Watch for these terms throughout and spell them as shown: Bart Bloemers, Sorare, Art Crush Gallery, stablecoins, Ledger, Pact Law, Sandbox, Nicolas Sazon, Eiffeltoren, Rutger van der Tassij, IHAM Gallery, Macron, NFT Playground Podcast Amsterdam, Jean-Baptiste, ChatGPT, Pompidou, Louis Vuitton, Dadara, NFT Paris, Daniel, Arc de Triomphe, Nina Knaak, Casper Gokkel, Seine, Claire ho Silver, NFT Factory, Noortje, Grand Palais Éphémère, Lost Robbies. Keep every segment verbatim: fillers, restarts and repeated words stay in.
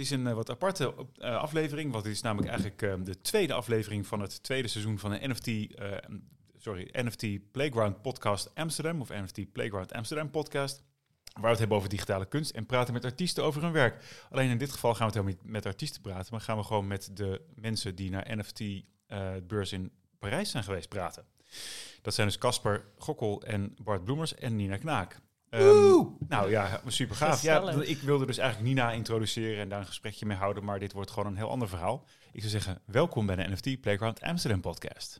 is een uh, wat aparte uh, aflevering, want het is namelijk eigenlijk uh, de tweede aflevering van het tweede seizoen van de N F T, uh, sorry, N F T Playground Podcast Amsterdam, of N F T Playground Amsterdam Podcast, waar we het hebben over digitale kunst en praten met artiesten over hun werk. Alleen in dit geval gaan we het helemaal niet met artiesten praten, maar gaan we gewoon met de mensen die naar N F T uh, beurs in Parijs zijn geweest praten. Dat zijn dus Casper Gokkel en Bart Bloemers en Nina Knaak. Um, nou ja, super gaaf. Ja, ik wilde dus eigenlijk Nina introduceren en daar een gesprekje mee houden, maar dit wordt gewoon een heel ander verhaal. Ik zou zeggen, welkom bij de N F T Playground Amsterdam podcast.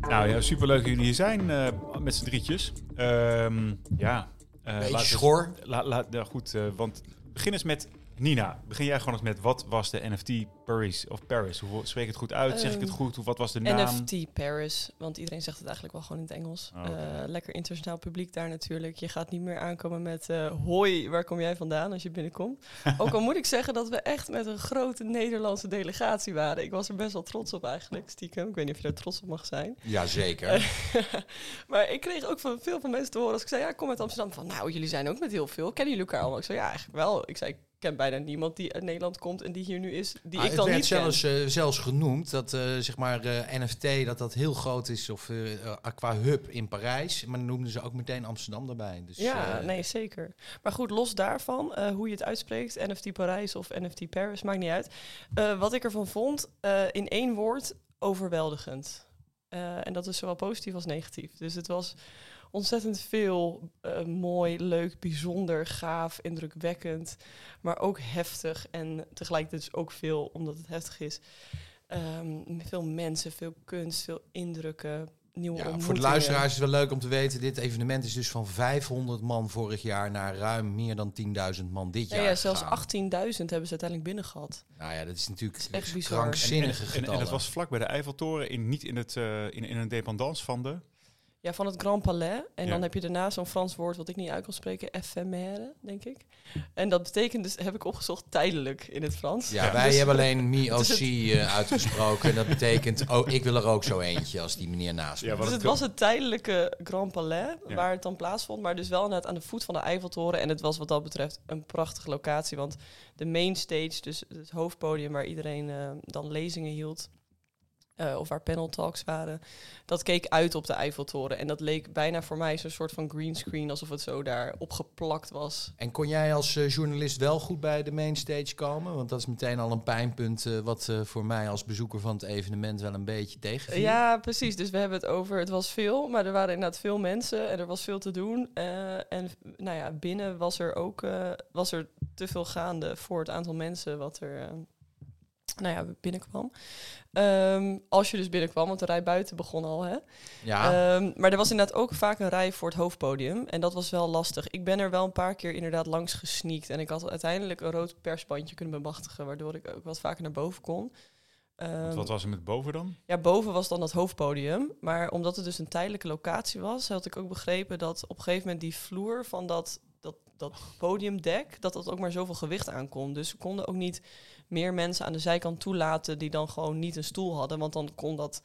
Nou ja, superleuk dat jullie hier zijn uh, met z'n drietjes. Um, ja, uh, beetje schor. La, la, nou goed, uh, want begin eens met... Nina, begin jij gewoon eens met wat was de N F T Paris of Paris? Hoe spreek ik het goed uit? Zeg ik het goed? Hoe, wat was de naam? N F T Paris, want iedereen zegt het eigenlijk wel gewoon in het Engels. Oh, okay. uh, lekker internationaal publiek daar natuurlijk. Je gaat niet meer aankomen met uh, hoi, waar kom jij vandaan als je binnenkomt? Ook al moet ik zeggen dat we echt met een grote Nederlandse delegatie waren. Ik was er best wel trots op eigenlijk, stiekem. Ik weet niet of je daar trots op mag zijn. Jazeker. Uh, maar ik kreeg ook van veel van mensen te horen als ik zei, ja, ik kom uit Amsterdam. Van, nou, jullie zijn ook met heel veel. Kennen jullie elkaar allemaal? Ik zei, ja, eigenlijk wel. Ik zei, ik ken bijna niemand die uit Nederland komt en die hier nu is, die ah, ik dan niet ken. Het werd zelfs, uh, zelfs genoemd dat uh, zeg maar uh, N F T dat dat heel groot is of uh, uh, qua hub in Parijs, maar dan noemden ze ook meteen Amsterdam daarbij. Dus, ja, uh, nee, zeker. Maar goed, los daarvan, uh, hoe je het uitspreekt, N F T Parijs of N F T Paris, maakt niet uit. Uh, wat ik ervan vond, uh, in één woord, overweldigend. Uh, en dat is zowel positief als negatief. Dus het was ontzettend veel uh, mooi, leuk, bijzonder, gaaf, indrukwekkend. Maar ook heftig en tegelijkertijd dus ook veel, omdat het heftig is. Um, veel mensen, veel kunst, veel indrukken, nieuwe ja, ontmoetingen. Voor de luisteraars is het wel leuk om te weten. Dit evenement is dus van vijfhonderd man vorig jaar naar ruim meer dan tienduizend man dit ja, jaar. Ja, zelfs achttienduizend hebben ze uiteindelijk binnen gehad. Nou ja, dat is natuurlijk dat is echt krankzinnige en, en, getallen. En dat was vlak bij de Eiffeltoren, in, niet in, het, uh, in, in een dependance van de... Ja, van het Grand Palais. En ja. Dan heb je daarna zo'n Frans woord wat ik niet uit kan spreken. Éphémère, denk ik. En dat betekent dus, heb ik opgezocht, tijdelijk in het Frans. Ja, ja wij dus hebben alleen mi-o-ci uh, uitgesproken. En dat betekent, oh, ik wil er ook zo eentje als die meneer naast me. Ja, dus het kan. Was het tijdelijke Grand Palais ja. waar het dan plaatsvond. Maar dus wel inderdaad aan de voet van de Eiffeltoren. En het was wat dat betreft een prachtige locatie. Want de main stage, dus het hoofdpodium waar iedereen uh, dan lezingen hield... Uh, of waar panel talks waren, dat keek uit op de Eiffeltoren. En dat leek bijna voor mij zo'n soort van greenscreen, alsof het zo daar opgeplakt was. En kon jij als uh, journalist wel goed bij de mainstage komen? Want dat is meteen al een pijnpunt uh, wat uh, voor mij als bezoeker van het evenement wel een beetje tegenviel. Ja, precies. Dus we hebben het over, het was veel, maar er waren inderdaad veel mensen en er was veel te doen. Uh, en nou ja, binnen was er ook uh, was er te veel gaande voor het aantal mensen wat er... Uh, nou ja, binnenkwam. Um, als je dus binnenkwam, want de rij buiten begon al, hè? Ja. Um, maar er was inderdaad ook vaak een rij voor het hoofdpodium. En dat was wel lastig. Ik ben er wel een paar keer inderdaad langs gesneakt. En ik had uiteindelijk een rood persbandje kunnen bemachtigen, waardoor ik ook wat vaker naar boven kon. Um, wat was er met boven dan? Ja, boven was dan dat hoofdpodium. Maar omdat het dus een tijdelijke locatie was, had ik ook begrepen dat op een gegeven moment die vloer van dat... Dat, dat podiumdek, dat dat ook maar zoveel gewicht aankomt. Dus ze konden ook niet meer mensen aan de zijkant toelaten die dan gewoon niet een stoel hadden. Want dan kon dat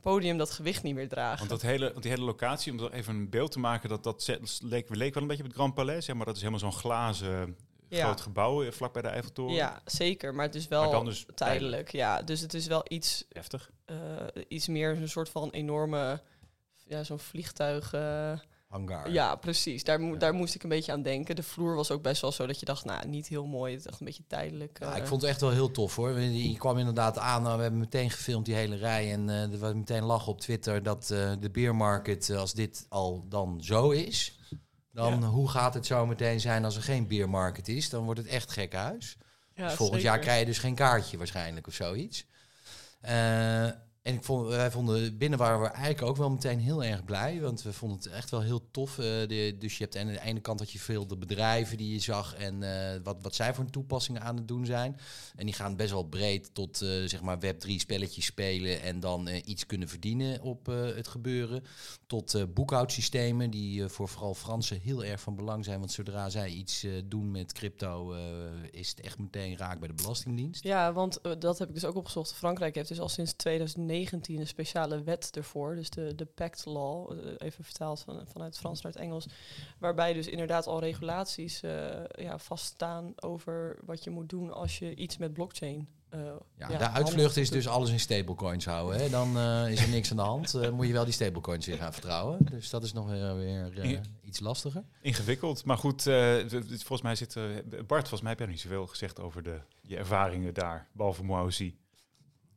podium dat gewicht niet meer dragen. Want, dat hele, want die hele locatie, om er even een beeld te maken, dat, dat leek, leek wel een beetje op het Grand Palais. Zeg maar dat is helemaal zo'n glazen... Ja. Groot gebouw vlak bij de Eiffeltoren. Ja, zeker. Maar het is wel dus tijdelijk. tijdelijk. Ja, dus het is wel iets... Heftig. Uh, iets meer een soort van enorme... Ja, zo'n vliegtuig... Uh, Hangar. Ja, precies. Daar, mo- ja. daar moest ik een beetje aan denken. De vloer was ook best wel zo dat je dacht, nou, niet heel mooi. Het is echt een beetje tijdelijk. Uh... Ja, ik vond het echt wel heel tof, hoor. Je kwam inderdaad aan. Nou, we hebben meteen gefilmd die hele rij. En uh, er was meteen lachen op Twitter dat uh, de beer market, als dit al dan zo is... dan ja. hoe gaat het zo meteen zijn als er geen beer market is? Dan wordt het echt gek huis. Ja, dus volgend zeker. jaar krijg je dus geen kaartje waarschijnlijk of zoiets. Uh, En ik vond, wij vonden, binnen waren we eigenlijk ook wel meteen heel erg blij. Want we vonden het echt wel heel tof. Uh, de, dus je hebt aan de ene kant had je veel de bedrijven die je zag. En uh, wat, wat zij voor toepassingen aan het doen zijn. En die gaan best wel breed tot uh, zeg maar web drie spelletjes spelen. En dan uh, iets kunnen verdienen op uh, het gebeuren. Tot uh, boekhoudsystemen die uh, voor vooral Fransen heel erg van belang zijn. Want zodra zij iets uh, doen met crypto uh, is het echt meteen raak bij de Belastingdienst. Ja, want uh, dat heb ik dus ook opgezocht. Frankrijk heeft dus al sinds tweeduizend negentien negentien een speciale wet ervoor. Dus de, de Pact Law, even vertaald van, vanuit Frans naar het Engels. Waarbij dus inderdaad al regulaties uh, ja, vaststaan over wat je moet doen als je iets met blockchain... Uh, ja, ja, de uitvlucht is dus alles in stablecoins houden. Hè? Dan uh, is er niks aan de hand. Uh, moet je wel die stablecoins weer gaan vertrouwen. Dus dat is nog weer, weer uh, iets lastiger. Ingewikkeld. Maar goed, uh, volgens mij zit... Uh, Bart, volgens mij heb jij nog niet zoveel gezegd over de, je ervaringen daar. Behalve Moaozi.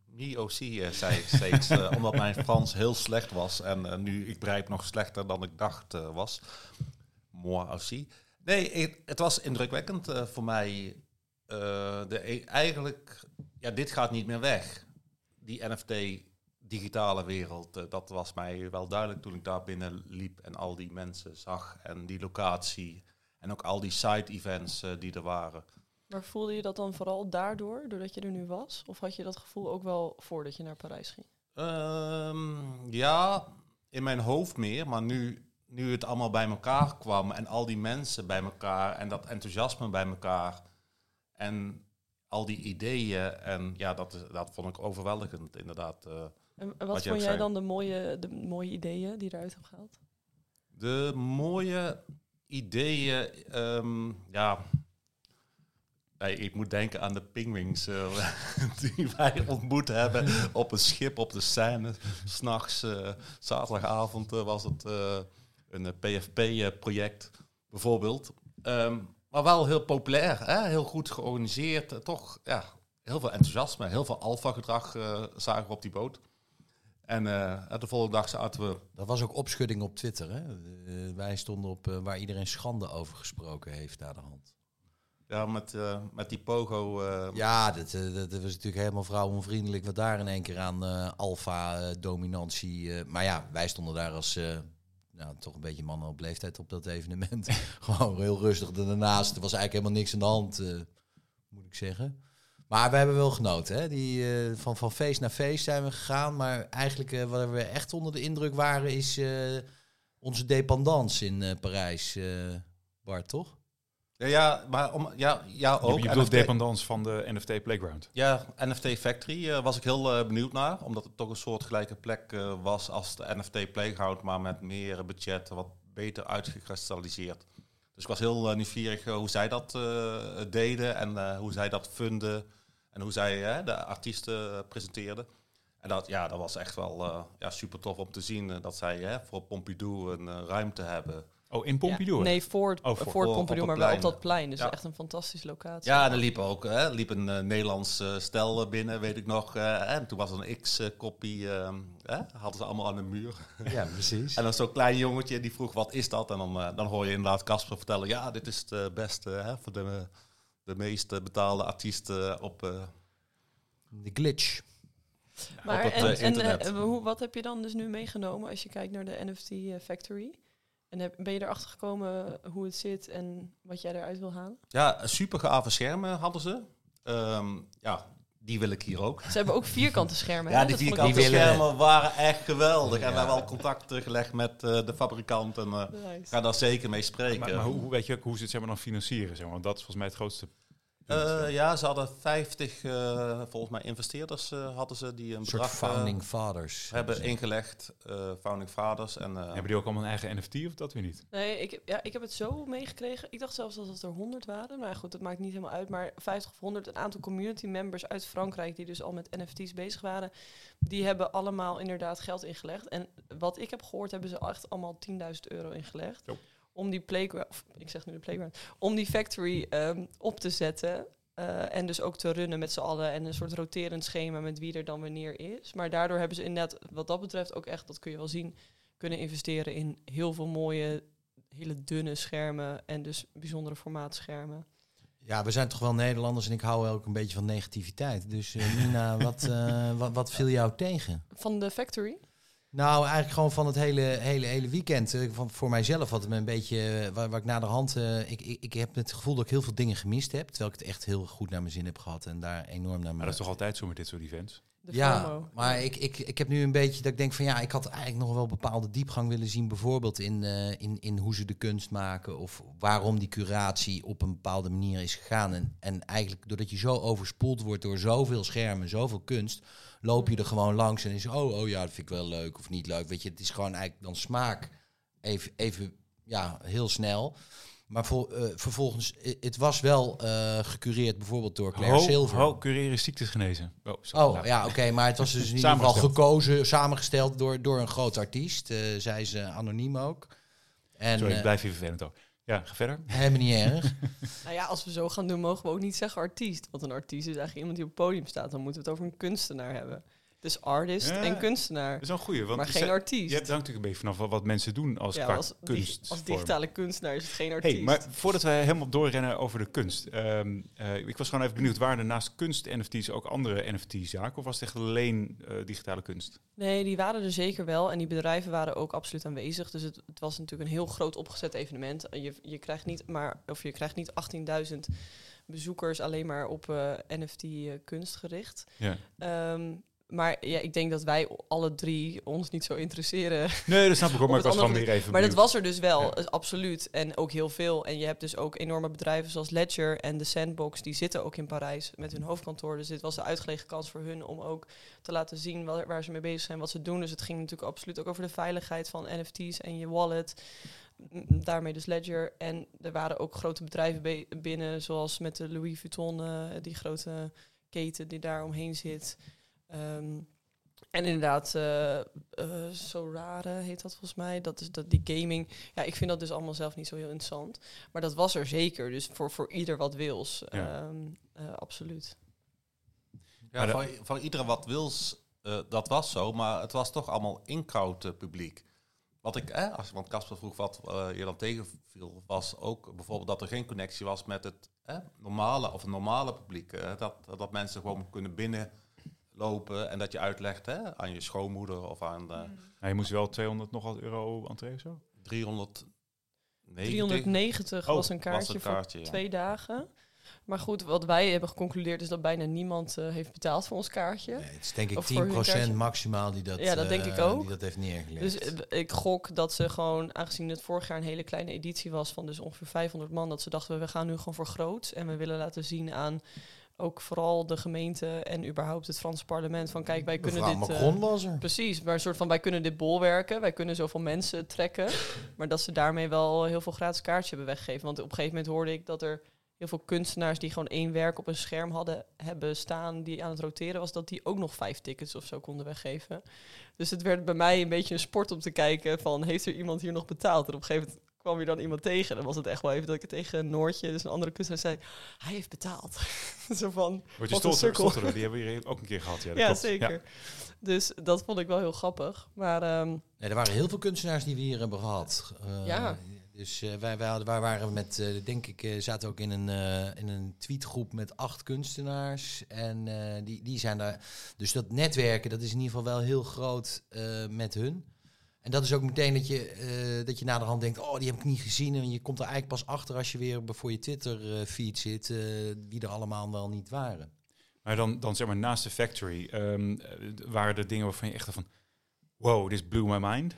Moaozi uh, zei ik steeds. Uh, omdat mijn Frans heel slecht was. En uh, nu, ik begrijp nog slechter dan ik dacht uh, was. Moaozi. Nee, het, het was indrukwekkend uh, voor mij... Uh, de, eigenlijk, ja, dit gaat niet meer weg. Die N F T-digitale wereld, uh, dat was mij wel duidelijk toen ik daar binnen liep en al die mensen zag en die locatie en ook al die side-events uh, die er waren. Maar voelde je dat dan vooral daardoor, doordat je er nu was? Of had je dat gevoel ook wel voordat je naar Parijs ging? Um, ja, in mijn hoofd meer, maar nu, nu het allemaal bij elkaar kwam en al die mensen bij elkaar en dat enthousiasme bij elkaar... En al die ideeën, en ja, dat, dat vond ik overweldigend, inderdaad. Uh, en wat, wat vond jij dan de mooie, de mooie ideeën die eruit hebt gehaald? De mooie ideeën, um, ja... Nee, ik moet denken aan de pinguïns uh, die wij ontmoet hebben op een schip op de Seine. 's Nachts, uh, zaterdagavond uh, was het uh, een P F P-project, bijvoorbeeld... Um, Maar wel heel populair, hè? Heel goed georganiseerd. Toch ja, heel veel enthousiasme, heel veel alfa-gedrag uh, zagen we op die boot. En uh, de volgende dag zaten we... Dat was ook opschudding op Twitter, hè? Uh, wij stonden op uh, waar iedereen schande over gesproken heeft naar de hand. Ja, met, uh, met die pogo... Uh... Ja, dat, dat, dat was natuurlijk helemaal vrouwenvriendelijk. Wat daar in één keer aan uh, alfa-dominantie... Uh, maar ja, wij stonden daar als... Uh, Nou, toch een beetje mannen op leeftijd op dat evenement. Gewoon heel rustig daarnaast. Er was eigenlijk helemaal niks aan de hand, uh, moet ik zeggen. Maar we hebben wel genoten. Hè? Die, uh, van, van feest naar feest zijn we gegaan. Maar eigenlijk uh, waar we echt onder de indruk waren... is uh, onze dependance in uh, Parijs, uh, Bart, toch? Ja, ja, maar om, ja, ja ook. Je bedoelt N F T... dependance van de N F T Playground. Ja, N F T Factory uh, was ik heel uh, benieuwd naar. Omdat het toch een soortgelijke plek uh, was als de N F T Playground. Maar met meer budget, wat beter uitgekristalliseerd. Dus ik was heel uh, nieuwsgierig uh, hoe zij dat uh, deden. En uh, hoe zij dat funden. En hoe zij uh, de artiesten presenteerden. En dat, ja, dat was echt wel uh, ja, super tof om te zien. Uh, dat zij uh, voor Pompidou een uh, ruimte hebben... Oh, in Pompidou? Ja. Nee, voor, oh, voor, voor Pompidou, maar wel op dat plein. Dus ja. Echt een fantastische locatie. Ja, en er liep ook hè, liep een uh, Nederlands uh, stel binnen, weet ik nog. Uh, en toen was er een X-kopie, uh, uh, hadden ze allemaal aan de muur. Ja, precies. En dan zo'n klein jongetje die vroeg, wat is dat? En dan, uh, dan hoor je inderdaad Casper vertellen, ja, dit is het uh, beste uh, voor de, uh, de meest betaalde artiesten op... Uh, de glitch. Maar op het, en, uh, en uh, hoe, wat heb je dan dus nu meegenomen als je kijkt naar de N F T uh, Factory? En heb, ben je erachter gekomen hoe het zit en wat jij eruit wil halen? Ja, super gave schermen hadden ze. Um, ja, die wil ik hier ook. Ze hebben ook vierkante schermen. Ja, hè? Die dat vierkante die schermen waren echt geweldig. Ja. En we hebben al contact gelegd met uh, de fabrikant en uh, ga daar zeker mee spreken. Maar, maar hoe, hoe weet je ook hoe ze het zeg maar, dan financieren? Zeg maar? Want dat is volgens mij het grootste... Uh, ja, ze hadden vijftig, uh, volgens mij investeerders uh, hadden ze die een bedrag founding uh, fathers hebben ingelegd, uh, founding fathers en uh, hebben die ook allemaal een eigen N F T of dat weer niet? Nee, ik heb, ja, ik heb het zo meegekregen. Ik dacht zelfs dat het er honderd waren, maar goed, dat maakt niet helemaal uit. Maar vijftig of honderd, een aantal community members uit Frankrijk die dus al met N F T's bezig waren, die hebben allemaal inderdaad geld ingelegd. En wat ik heb gehoord, hebben ze echt allemaal tienduizend euro ingelegd. Yep. Om die playground, ik zeg nu de playground, om die factory um, op te zetten uh, en dus ook te runnen met z'n allen en een soort roterend schema met wie er dan wanneer is. Maar daardoor hebben ze inderdaad, wat dat betreft ook echt, dat kun je wel zien, kunnen investeren in heel veel mooie, hele dunne schermen en dus bijzondere formaatschermen. Ja, we zijn toch wel Nederlanders en ik hou ook een beetje van negativiteit. Dus uh, Nina, wat, uh, wat, wat viel jou tegen? Van de factory? Nou, eigenlijk gewoon van het hele, hele, hele weekend. Van, voor mijzelf had het me een beetje... Waar, waar ik naderhand... Uh, ik, ik, ik heb het gevoel dat ik heel veel dingen gemist heb. Terwijl ik het echt heel goed naar mijn zin heb gehad. En daar enorm naar mijn... Maar dat is toch altijd zo met dit soort events? De ja, FOMO. Maar ik, ik, ik heb nu een beetje dat ik denk van... Ja, ik had eigenlijk nog wel bepaalde diepgang willen zien. Bijvoorbeeld in, uh, in, in hoe ze de kunst maken. Of waarom die curatie op een bepaalde manier is gegaan. En, en eigenlijk doordat je zo overspoeld wordt door zoveel schermen, zoveel kunst... loop je er gewoon langs en is oh, oh ja, dat vind ik wel leuk of niet leuk. Weet je, het is gewoon eigenlijk dan smaak even, even ja, heel snel. Maar voor, uh, vervolgens, het was wel uh, gecureerd bijvoorbeeld door Claire ho Silver. Ho, cureren is ziektegenezen. Oh, oh nou. ja, oké, okay, maar het was dus in ieder geval gekozen, samengesteld door, door een groot artiest. Uh, zij is uh, anoniem ook. En, Sorry, ik blijf hier vervelend ook. Ja, ga verder. Helemaal niet erg. Nou ja, als we zo gaan doen, mogen we ook niet zeggen artiest. Want een artiest is eigenlijk iemand die op het podium staat. Dan moeten we het over een kunstenaar hebben. Dus artist ja, en kunstenaar. Dat is een goeie. Want maar geen zei, artiest. Je hebt dan natuurlijk een beetje vanaf wat mensen doen als ja, qua als, kunst. Als digitale kunstenaar is het geen artiest. Hey, maar voordat wij helemaal doorrennen over de kunst. Um, uh, ik was gewoon even benieuwd, waren er naast kunst-N F T's ook andere N F T-zaken? Of was het echt alleen uh, digitale kunst? Nee, die waren er zeker wel. En die bedrijven waren ook absoluut aanwezig. Dus het, het was natuurlijk een heel groot opgezet evenement. Je, je krijgt niet, maar, of je krijgt niet achttienduizend... bezoekers alleen maar op uh, N F T-kunst uh, gericht. Ja. Um, Maar ja, ik denk dat wij alle drie ons niet zo interesseren. Nee, dat snap ik ook, maar ik was gewoon weer even benieuwd. Maar dat was er dus wel, ja. Absoluut. En ook heel veel. En je hebt dus ook enorme bedrijven zoals Ledger en de Sandbox. Die zitten ook in Parijs met hun hoofdkantoor. Dus dit was de uitgelegen kans voor hun om ook te laten zien waar, waar ze mee bezig zijn, wat ze doen. Dus het ging natuurlijk absoluut ook over de veiligheid van N F T's en je wallet. Daarmee dus Ledger. En er waren ook grote bedrijven be- binnen, zoals met de Louis Vuitton, uh, die grote keten die daar omheen zit. Um, en inderdaad, uh, uh, Sorare heet dat volgens mij. Dat is dat die gaming. Ja, ik vind dat dus allemaal zelf niet zo heel interessant. Maar dat was er zeker. Dus voor, voor ieder wat wils. Ja. Um, uh, absoluut. Ja, voor, voor ieder wat wils, uh, dat was zo. Maar het was toch allemaal inkoud uh, publiek. Wat ik, eh, als want Casper vroeg wat uh, je dan tegenviel, was ook bijvoorbeeld dat er geen connectie was met het eh, normale of normale publiek. Uh, dat, dat mensen gewoon kunnen binnen lopen en dat je uitlegt hè, aan je schoonmoeder of aan de... Ja, je moest wel tweehonderd nogal euro entree of zo? driehonderdnegentig oh, was een kaartje, was een kaartje voor ja. twee dagen. Maar goed, wat wij hebben geconcludeerd is dat bijna niemand uh, heeft betaald voor ons kaartje. Nee, het is denk ik tien procent maximaal die dat, ja, dat, denk uh, ik ook. die dat heeft neergelegd. Dus uh, ik gok dat ze gewoon, aangezien het vorig jaar een hele kleine editie was van dus ongeveer vijfhonderd man, dat ze dachten we gaan nu gewoon voor groot en we willen laten zien aan ook vooral de gemeente en überhaupt het Franse parlement van kijk, wij kunnen dit... Macron was er. Precies, maar een soort van wij kunnen dit bolwerken, wij kunnen zoveel mensen trekken, maar dat ze daarmee wel heel veel gratis kaartjes hebben weggegeven. Want op een gegeven moment hoorde ik dat er heel veel kunstenaars die gewoon één werk op een scherm hadden hebben staan, die aan het roteren was, dat die ook nog vijf tickets of zo konden weggeven. Dus het werd bij mij een beetje een sport om te kijken van heeft er iemand hier nog betaald? En op een gegeven moment kwam je dan iemand tegen. Dan was het echt wel even dat ik tegen Noortje, dus een andere kunstenaar, zei hij heeft betaald. Zo van, Wordt wat je een cirkel. Stolteren, die hebben we hier ook een keer gehad. Ja, ja zeker. Ja. Dus dat vond ik wel heel grappig. Maar, um... nee, er waren heel veel kunstenaars die we hier hebben gehad. Uh, ja. Dus uh, wij, wij, hadden, wij waren met, uh, denk ik, uh, zaten ook in een, uh, in een tweetgroep met acht kunstenaars. En uh, die, die zijn daar. Dus dat netwerken, dat is in ieder geval wel heel groot uh, met hun. En dat is ook meteen dat je, uh, dat je naderhand denkt, oh, die heb ik niet gezien. En je komt er eigenlijk pas achter als je weer voor je Twitter-feed zit, uh, wie er allemaal wel niet waren. Maar dan, dan zeg maar, naast de Factory, um, waren er dingen waarvan je echt van, wow, this blew my mind.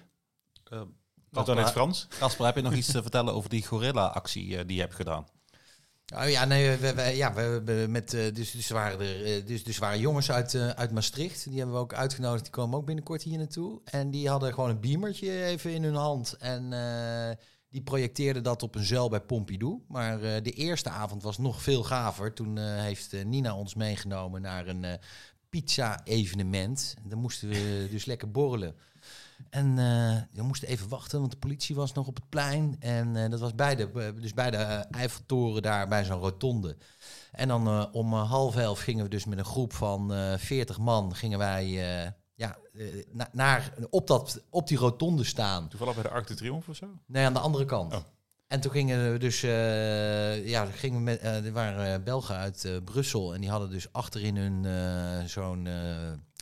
Uh, Wat dan in het Frans? Casper, heb je nog iets te vertellen over die gorilla-actie uh, die je hebt gedaan? Oh ja, nee, we, we, ja, we, we met, dus, dus waren er dus, dus waren jongens uit, uh, uit Maastricht. Die hebben we ook uitgenodigd. Die komen ook binnenkort hier naartoe. En die hadden gewoon een beamertje even in hun hand. En uh, die projecteerden dat op een zuil bij Pompidou. Maar uh, de eerste avond was nog veel gaver. Toen uh, heeft uh, Nina ons meegenomen naar een uh, pizza-evenement. Daar moesten we dus lekker borrelen. En uh, we moesten even wachten, want de politie was nog op het plein. En uh, dat was bij de, dus bij de uh, Eiffeltoren daar, bij zo'n rotonde. En dan uh, om uh, half elf gingen we dus met een groep van uh, veertig man... gingen wij uh, ja, uh, na, naar, op, dat, op die rotonde staan. Toevallig bij de Arc de Triomphe of zo? Nee, aan de andere kant. Oh. En toen gingen we dus... Uh, ja, gingen we met, uh, er waren Belgen uit uh, Brussel en die hadden dus achterin hun uh, zo'n... Uh,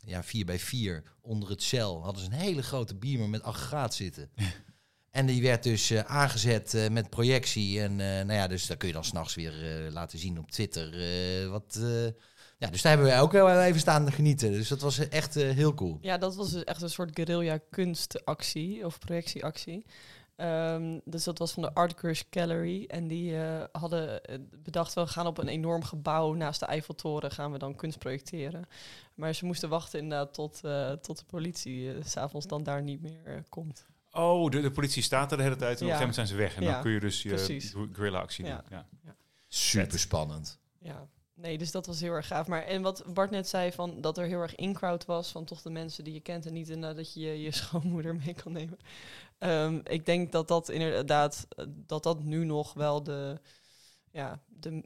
ja, vier bij vier, onder het cel, hadden ze een hele grote beamer met aggregaat zitten. En die werd dus uh, aangezet uh, met projectie. En uh, nou ja, dus daar kun je dan s'nachts weer uh, laten zien op Twitter. Uh, wat, uh, ja, dus daar hebben wij ook wel even staan genieten. Dus dat was echt uh, heel cool. Ja, dat was dus echt een soort guerrilla kunstactie of projectieactie. Um, dus dat was van de Art Crush Gallery. En die uh, hadden bedacht, we gaan op een enorm gebouw naast de Eiffeltoren gaan we dan kunst projecteren. Maar ze moesten wachten inderdaad tot, uh, tot de politie uh, 's avonds dan daar niet meer uh, komt. Oh, de, de politie staat er de hele tijd en ja. op een gegeven moment zijn ze weg. En ja, dan kun je dus je guerrilla-actie doen. Ja. Ja. Ja. Super spannend. Ja. Nee, dus dat was heel erg gaaf. Maar en wat Bart net zei, van dat er heel erg in-crowd was van toch de mensen die je kent en niet inderdaad dat je je, je schoonmoeder mee kan nemen. Um, ik denk dat dat inderdaad, dat dat nu nog wel de, ja, de,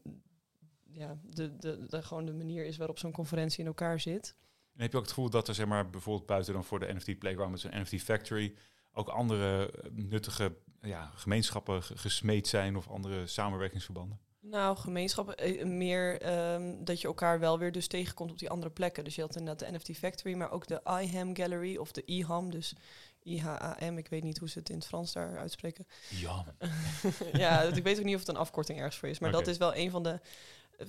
ja, de, de, de, gewoon de manier is waarop zo'n conferentie in elkaar zit. En heb je ook het gevoel dat er, zeg maar, bijvoorbeeld buiten dan voor de N F T Playground met zo'n N F T Factory ook andere nuttige ja, gemeenschappen g- gesmeed zijn of andere samenwerkingsverbanden? Nou, gemeenschap, meer um, dat je elkaar wel weer dus tegenkomt op die andere plekken. Dus je had inderdaad de N F T Factory, maar ook de I H A M Gallery of de I H A M. Dus I H A M, ik weet niet hoe ze het in het Frans daar uitspreken. Ja. ja, ik weet ook niet of het een afkorting ergens voor is. Maar okay. dat is wel een van de,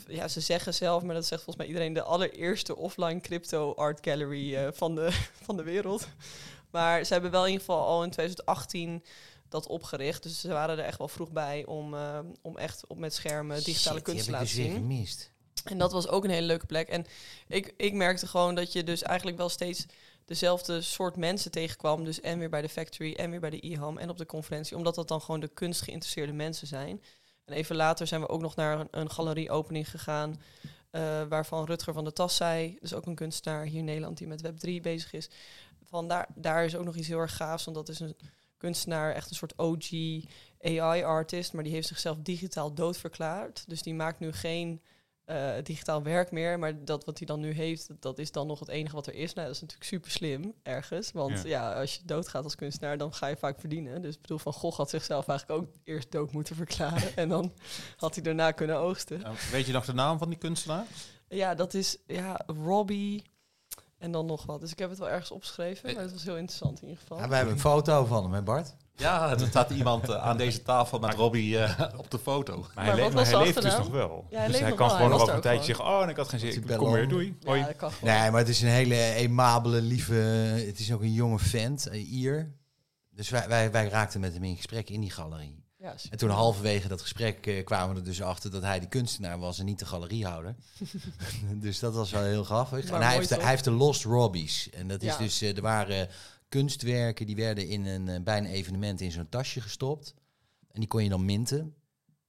ja, ze zeggen zelf, maar dat zegt volgens mij iedereen, de allereerste offline crypto art gallery uh, van, de, van de wereld. Maar ze hebben wel in ieder geval al in twintig achttien... dat opgericht. Dus ze waren er echt wel vroeg bij om, uh, om echt op met schermen digitale Shit, kunst te laten zien. Gemist. En dat was ook een hele leuke plek. En ik, ik merkte gewoon dat je dus eigenlijk wel steeds dezelfde soort mensen tegenkwam. Dus en weer bij de Factory en weer bij de I H A M en op de conferentie. Omdat dat dan gewoon de kunst geïnteresseerde mensen zijn. En even later zijn we ook nog naar een, een galerieopening gegaan. Uh, waarvan Rutger van der Tassij, dus ook een kunstenaar hier in Nederland die met Web drie bezig is. Van daar, daar is ook nog iets heel erg gaafs. Want dat is een kunstenaar, echt een soort O G A I-artist, maar die heeft zichzelf digitaal doodverklaard. Dus die maakt nu geen uh, digitaal werk meer, maar dat wat hij dan nu heeft, dat is dan nog het enige wat er is. Nou, dat is natuurlijk super slim ergens, want ja, ja als je doodgaat als kunstenaar, dan ga je vaak verdienen. Dus ik bedoel, Van Gogh had zichzelf eigenlijk ook eerst dood moeten verklaren en dan had hij daarna kunnen oogsten. Nou, weet je nog de naam van die kunstenaar? Ja, dat is ja, Robbie... En dan nog wat. Dus ik heb het wel ergens opgeschreven, maar het was heel interessant in ieder geval. Ja, wij hebben een foto van hem, hè Bart? Ja, er staat iemand uh, aan deze tafel met Robbie uh, op de foto. Maar, maar hij, leeft, maar hij leeft dus nog wel. Ja, hij dus hij kan wel. Gewoon nog over een tijdje zeggen, oh, en ik had geen zin, ik kom weer, doei. Ja, Hoi. Nee, maar het is een hele aimabele, lieve, het is ook een jonge vent, uh, Ier. Dus wij, wij, wij raakten met hem in gesprek in die galerie. Ja, en toen halverwege dat gesprek uh, kwamen we er dus achter dat hij de kunstenaar was en niet de galeriehouder. Dus dat was wel heel gaaf. En hij heeft, de, hij heeft de Lost Robbies. En dat is ja. dus, uh, er waren kunstwerken die werden in een, uh, bij een evenement in zo'n tasje gestopt. En die kon je dan minten.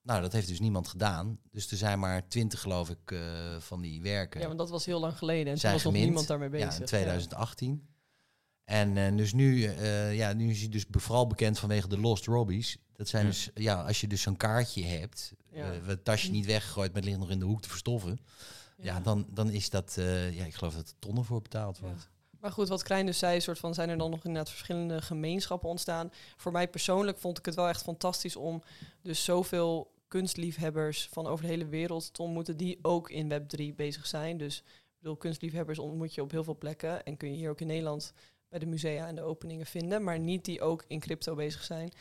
Nou, dat heeft dus niemand gedaan. Dus er zijn maar twintig, geloof ik, uh, van die werken. Ja, want dat was heel lang geleden. En toen was nog niemand daarmee bezig. Ja, in twintig achttien. Ja. En uh, dus nu, uh, ja, nu is hij dus vooral bekend vanwege de Lost Robbies. Dat zijn ja. dus, ja, als je dus zo'n kaartje hebt, ja. uh, het tasje niet weggegooid, maar het ligt nog in de hoek te verstoffen. Ja, ja dan, dan is dat, uh, ja, ik geloof dat er tonnen voor betaald wordt. Ja. Maar goed, wat Krijn dus zei, soort van, zijn er dan nog inderdaad verschillende gemeenschappen ontstaan. Voor mij persoonlijk vond ik het wel echt fantastisch om dus zoveel kunstliefhebbers van over de hele wereld te ontmoeten die ook in Web drie bezig zijn. Dus ik bedoel, kunstliefhebbers ontmoet je op heel veel plekken en kun je hier ook in Nederland bij de musea en de openingen vinden, maar niet die ook in crypto bezig zijn.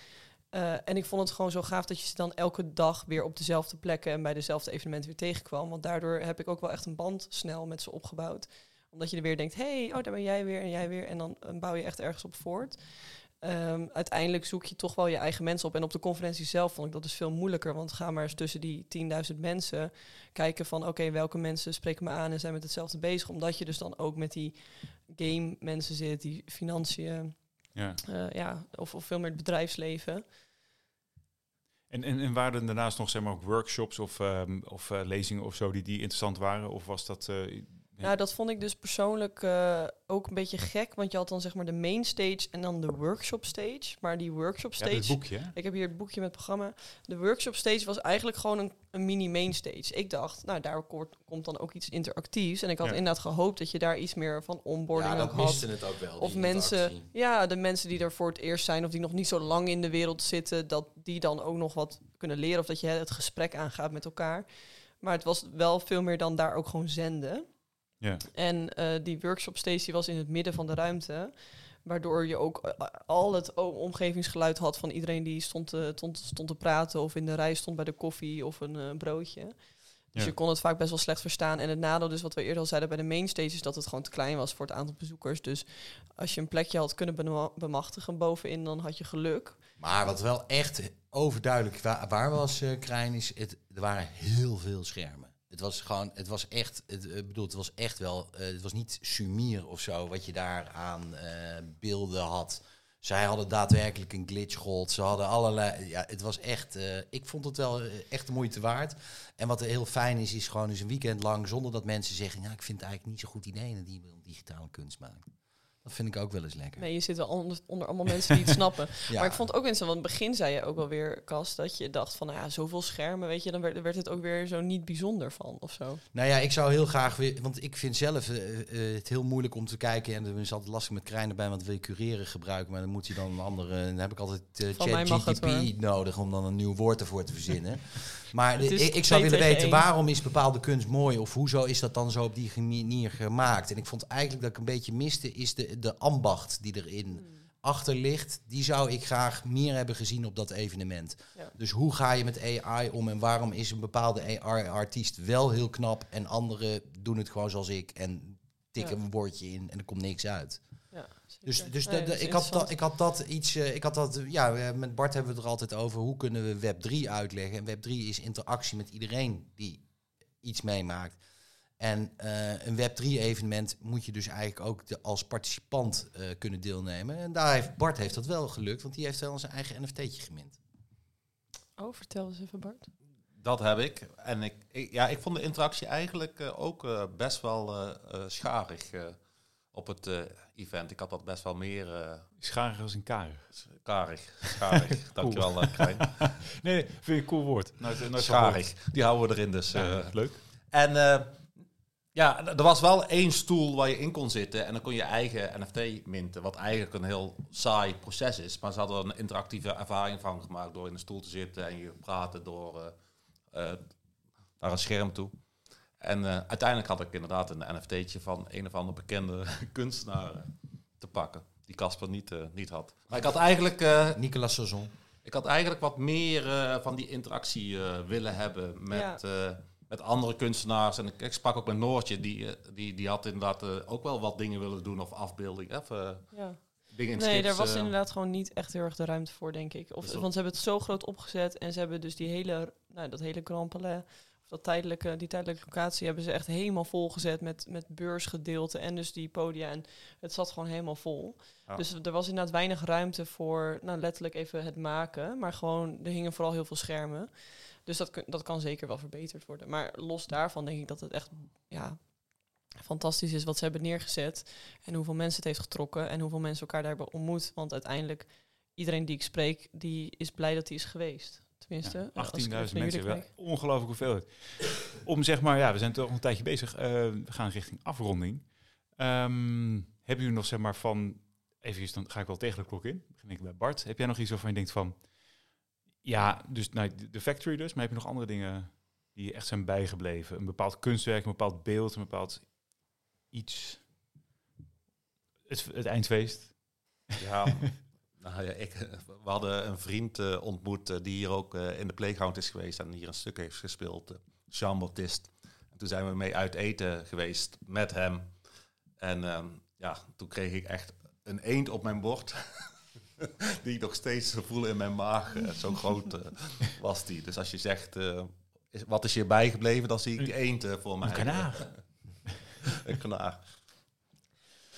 Uh, en ik vond het gewoon zo gaaf dat je ze dan elke dag weer op dezelfde plekken en bij dezelfde evenementen weer tegenkwam. Want daardoor heb ik ook wel echt een band snel met ze opgebouwd. Omdat je er weer denkt, hey, oh, daar ben jij weer en jij weer. En dan bouw je echt ergens op voort. Um, uiteindelijk zoek je toch wel je eigen mensen op. En op de conferentie zelf vond ik dat dus veel moeilijker. Want ga maar eens tussen die tienduizend mensen kijken van, oké, okay, welke mensen spreken me aan en zijn met hetzelfde bezig. Omdat je dus dan ook met die game mensen zit, die financiën. Ja. Uh, ja, of, of veel meer het bedrijfsleven. En, en, en waren er daarnaast nog, zeg maar, ook workshops of, um, of uh, lezingen of zo die, die interessant waren? Of was dat... Uh, ja. Nou, dat vond ik dus persoonlijk uh, ook een beetje gek. Want je had dan, zeg maar, de main stage en dan de workshop stage. Maar die workshop stage... Ja, dat boekje. Ik heb hier het boekje met het programma. De workshop stage was eigenlijk gewoon een, een mini main stage. Ik dacht, nou, daar komt, komt dan ook iets interactiefs. En ik had ja. inderdaad gehoopt dat je daar iets meer van onboarding had. Ja, dat misten het ook wel. Of mensen, ja, de mensen die er voor het eerst zijn of die nog niet zo lang in de wereld zitten, dat die dan ook nog wat kunnen leren. Of dat je het gesprek aangaat met elkaar. Maar het was wel veel meer dan daar ook gewoon zenden. Ja. En uh, die workshop stage die was in het midden van de ruimte, waardoor je ook uh, al het omgevingsgeluid had van iedereen die stond te, stond, stond te praten of in de rij stond bij de koffie of een uh, broodje. Dus ja. je kon het vaak best wel slecht verstaan. En het nadeel dus wat we eerder al zeiden bij de mainstage is dat het gewoon te klein was voor het aantal bezoekers. Dus als je een plekje had kunnen bema- bemachtigen bovenin, dan had je geluk. Maar wat wel echt overduidelijk wa- waar was, uh, Krijn, is het, er waren heel veel schermen. Het was gewoon, het was echt, het, uh, bedoel, het was echt wel, uh, het was niet Sumier of zo wat je daar aan uh, beelden had. Zij hadden daadwerkelijk een glitch geholpen. Ze hadden allerlei... Ja, het was echt... Uh, ik vond het wel uh, echt de moeite waard. En wat er heel fijn is, is gewoon eens een weekend lang... zonder dat mensen zeggen... nou, ik vind het eigenlijk niet zo'n goed idee... dat iemand digitale kunst maakt. Dat vind ik ook wel eens lekker. Nee, je zit wel onder, onder allemaal mensen die het snappen. Ja. Maar ik vond ook mensen... want in het begin zei je ook wel weer, Cas... dat je dacht van, nou ja, zoveel schermen... weet je, dan werd, werd het ook weer zo niet bijzonder van of zo. Nou ja, ik zou heel graag weer... want ik vind zelf uh, uh, het heel moeilijk om te kijken... en dan is altijd lastig met Krijn erbij... want wil je cureren gebruiken... maar dan moet je dan een andere... dan heb ik altijd uh, ChatGPT nodig... om dan een nieuw woord ervoor te verzinnen. Maar de, ik, ik zou willen weten... één. Waarom is bepaalde kunst mooi... of hoezo is dat dan zo op die manier gemaakt? En ik vond eigenlijk dat ik een beetje miste... is de de ambacht die erin hmm. achter ligt, die zou ik graag meer hebben gezien op dat evenement. Ja. Dus hoe ga je met A I om en waarom is een bepaalde A I-artiest wel heel knap en anderen doen het gewoon zoals ik en tikken ja. een woordje in en er komt niks uit. Ja, dus dus nee, dat, dat ik, had dat, ik had dat iets, uh, ik had dat, ja, met Bart hebben we het er altijd over, hoe kunnen we Web drie uitleggen? En Web drie is interactie met iedereen die iets meemaakt. En uh, een Web drie-evenement moet je dus eigenlijk ook de, als participant uh, kunnen deelnemen. En daar heeft Bart heeft dat wel gelukt, want die heeft wel zijn eigen N F T'tje gemint. Oh, vertel eens even, Bart. Dat heb ik. En ik, ik, ja, ik vond de interactie eigenlijk uh, ook uh, best wel uh, uh, scharig uh, op het uh, event. Ik had dat best wel meer... Uh, scharig als een karig. Karig. Scharig. Dankjewel, uh, Krijn. Nee, vind je een cool woord. Nooit, nooit scharig. Die houden we erin, dus. Uh, ja, leuk. En... Uh, Ja, er was wel één stoel waar je in kon zitten en dan kon je eigen N F T minten, wat eigenlijk een heel saai proces is. Maar ze hadden er een interactieve ervaring van gemaakt door in een stoel te zitten en je praten door uh, uh, naar een scherm toe. En uh, uiteindelijk had ik inderdaad een N F T'tje van een of andere bekende kunstenaar uh, te pakken, die Casper niet, uh, niet had. Maar ik had eigenlijk... Uh, Nicolas Sazon. Ik had eigenlijk wat meer uh, van die interactie uh, willen hebben met... Ja. Uh, Met andere kunstenaars. En ik, ik sprak ook met Noortje. Die, die, die had inderdaad uh, ook wel wat dingen willen doen. Of afbeeldingen. Of uh, ja. dingen in Nee, strips, daar was uh, inderdaad gewoon niet echt heel erg de ruimte voor, denk ik. Of, dus want ze hebben het zo groot opgezet. En ze hebben dus die hele, nou, dat hele Grand Palais... Dat tijdelijke, die tijdelijke locatie hebben ze echt helemaal volgezet met, met beursgedeelten en dus die podia. En het zat gewoon helemaal vol. Ja. Dus er was inderdaad weinig ruimte voor, nou, letterlijk even het maken. Maar gewoon, er hingen vooral heel veel schermen. Dus dat, dat kan zeker wel verbeterd worden. Maar los daarvan denk ik dat het echt ja, fantastisch is wat ze hebben neergezet. En hoeveel mensen het heeft getrokken en hoeveel mensen elkaar daar hebben ontmoet. Want uiteindelijk, iedereen die ik spreek, die is blij dat hij is geweest. Tenminste, ja, achttienduizend mensen, wel ongelooflijk hoeveelheid. Om zeg maar, ja, we zijn toch een tijdje bezig. Uh, we gaan richting afronding. Um, hebben jullie nog zeg maar van, even dan ga ik wel tegen de klok in. Begin ik bij Bart. Heb jij nog iets waarvan je denkt van, ja, dus nou, de Factory dus, maar heb je nog andere dingen die echt zijn bijgebleven? Een bepaald kunstwerk, een bepaald beeld, een bepaald iets. Het, het eindfeest. Ja. Nou ja, ik, we hadden een vriend uh, ontmoet uh, die hier ook uh, in de Playground is geweest en hier een stuk heeft gespeeld, uh, Jean-Baptiste. En toen zijn we mee uit eten geweest met hem. En uh, ja, toen kreeg ik echt een eend op mijn bord, die ik nog steeds voel in mijn maag. Uh, zo groot uh, was die. Dus als je zegt, uh, is, wat is hier bijgebleven, dan zie ik die eend uh, voor mij. Een kanaar. Een kanaar.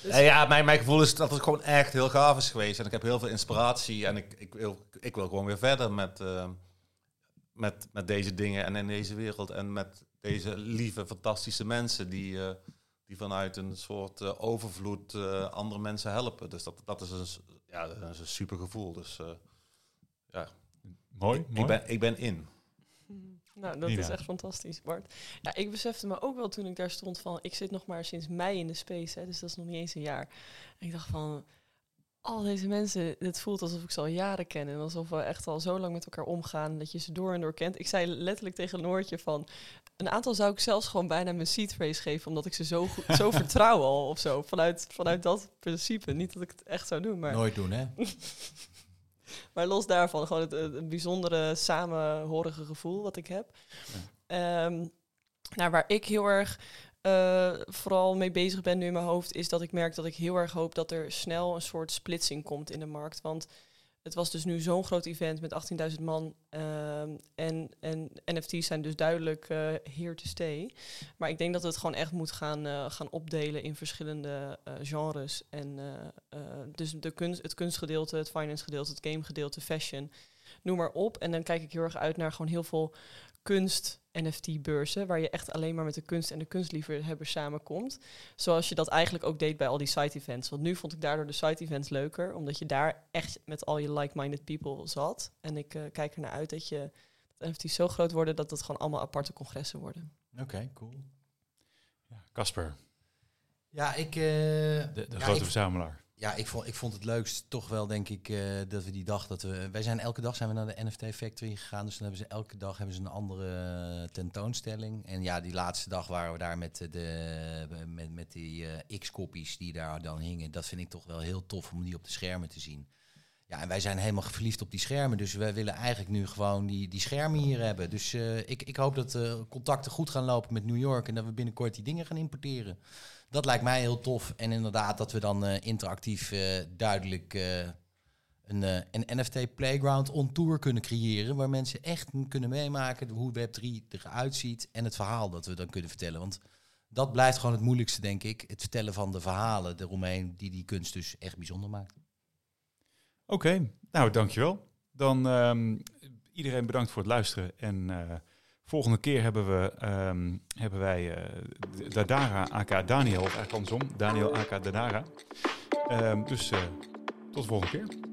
Dus en ja, mijn, mijn gevoel is dat het gewoon echt heel gaaf is geweest. En ik heb heel veel inspiratie. En ik, ik, wil, ik wil gewoon weer verder met, uh, met, met deze dingen en in deze wereld. En met deze lieve, fantastische mensen die, uh, die vanuit een soort uh, overvloed uh, andere mensen helpen. Dus dat, dat is een, ja, dat is een super gevoel. Dus, uh, ja. Mooi, ik, mooi. Ik, ben, ik ben in. Nou, dat ja. is echt fantastisch, Bart. Ja, ik besefte me ook wel toen ik daar stond van... ik zit nog maar sinds mei in de space, hè, dus dat is nog niet eens een jaar. En ik dacht van, al deze mensen... het voelt alsof ik ze al jaren ken... en alsof we echt al zo lang met elkaar omgaan... dat je ze door en door kent. Ik zei letterlijk tegen Noortje van... een aantal zou ik zelfs gewoon bijna mijn seed phrase geven... omdat ik ze zo, goed, zo vertrouw al of zo. Vanuit, vanuit dat principe. Niet dat ik het echt zou doen, maar... Nooit doen, hè? Maar los daarvan, gewoon het, het bijzondere, samenhorige gevoel wat ik heb. Ja. Um, Nou, waar ik heel erg uh, vooral mee bezig ben nu in mijn hoofd, is dat ik merk dat ik heel erg hoop dat er snel een soort splitsing komt in de markt. Want het was dus nu zo'n groot event met achttienduizend man. Uh, en, en N F T's zijn dus duidelijk uh, here to stay. Maar ik denk dat het gewoon echt moet gaan, uh, gaan opdelen in verschillende uh, genres. En, uh, uh, dus de kunst, het kunstgedeelte, het finance gedeelte, het game gedeelte, fashion. Noem maar op. En dan kijk ik heel erg uit naar gewoon heel veel kunst-N F T-beurzen, waar je echt alleen maar met de kunst en de kunstliefhebbers samenkomt. Zoals je dat eigenlijk ook deed bij al die side-events. Want nu vond ik daardoor de side-events leuker, omdat je daar echt met al je like-minded people zat. En ik uh, kijk ernaar uit dat je dat N F T's zo groot worden, dat dat gewoon allemaal aparte congressen worden. Oké, okay, cool. Casper. Ja, ik... Uh, de de ja, grote ik, verzamelaar. Ja, ik vond, ik vond het leukst toch wel, denk ik, uh, dat we die dag dat we... Wij zijn elke dag zijn we naar de N F T Factory gegaan. Dus dan hebben ze elke dag hebben ze een andere uh, tentoonstelling. En ja, die laatste dag waren we daar met, de, met, met die uh, X-copies die daar dan hingen. Dat vind ik toch wel heel tof om die op de schermen te zien. Ja, en wij zijn helemaal verliefd op die schermen. Dus wij willen eigenlijk nu gewoon die, die schermen hier hebben. Dus uh, ik, ik hoop dat de contacten goed gaan lopen met New York en dat we binnenkort die dingen gaan importeren. Dat lijkt mij heel tof. En inderdaad dat we dan uh, interactief uh, duidelijk uh, een, uh, een N F T Playground on Tour kunnen creëren. Waar mensen echt kunnen meemaken hoe Web drie eruit ziet. En het verhaal dat we dan kunnen vertellen. Want dat blijft gewoon het moeilijkste, denk ik. Het vertellen van de verhalen eromheen die die kunst dus echt bijzonder maakt. Oké, okay, nou dankjewel. Dan um, iedereen bedankt voor het luisteren. En uh, volgende keer hebben, we, um, hebben wij uh, Dadara aka Daniel, of eigenlijk andersom, Daniel aka Dadara. Um, dus uh, tot de volgende keer.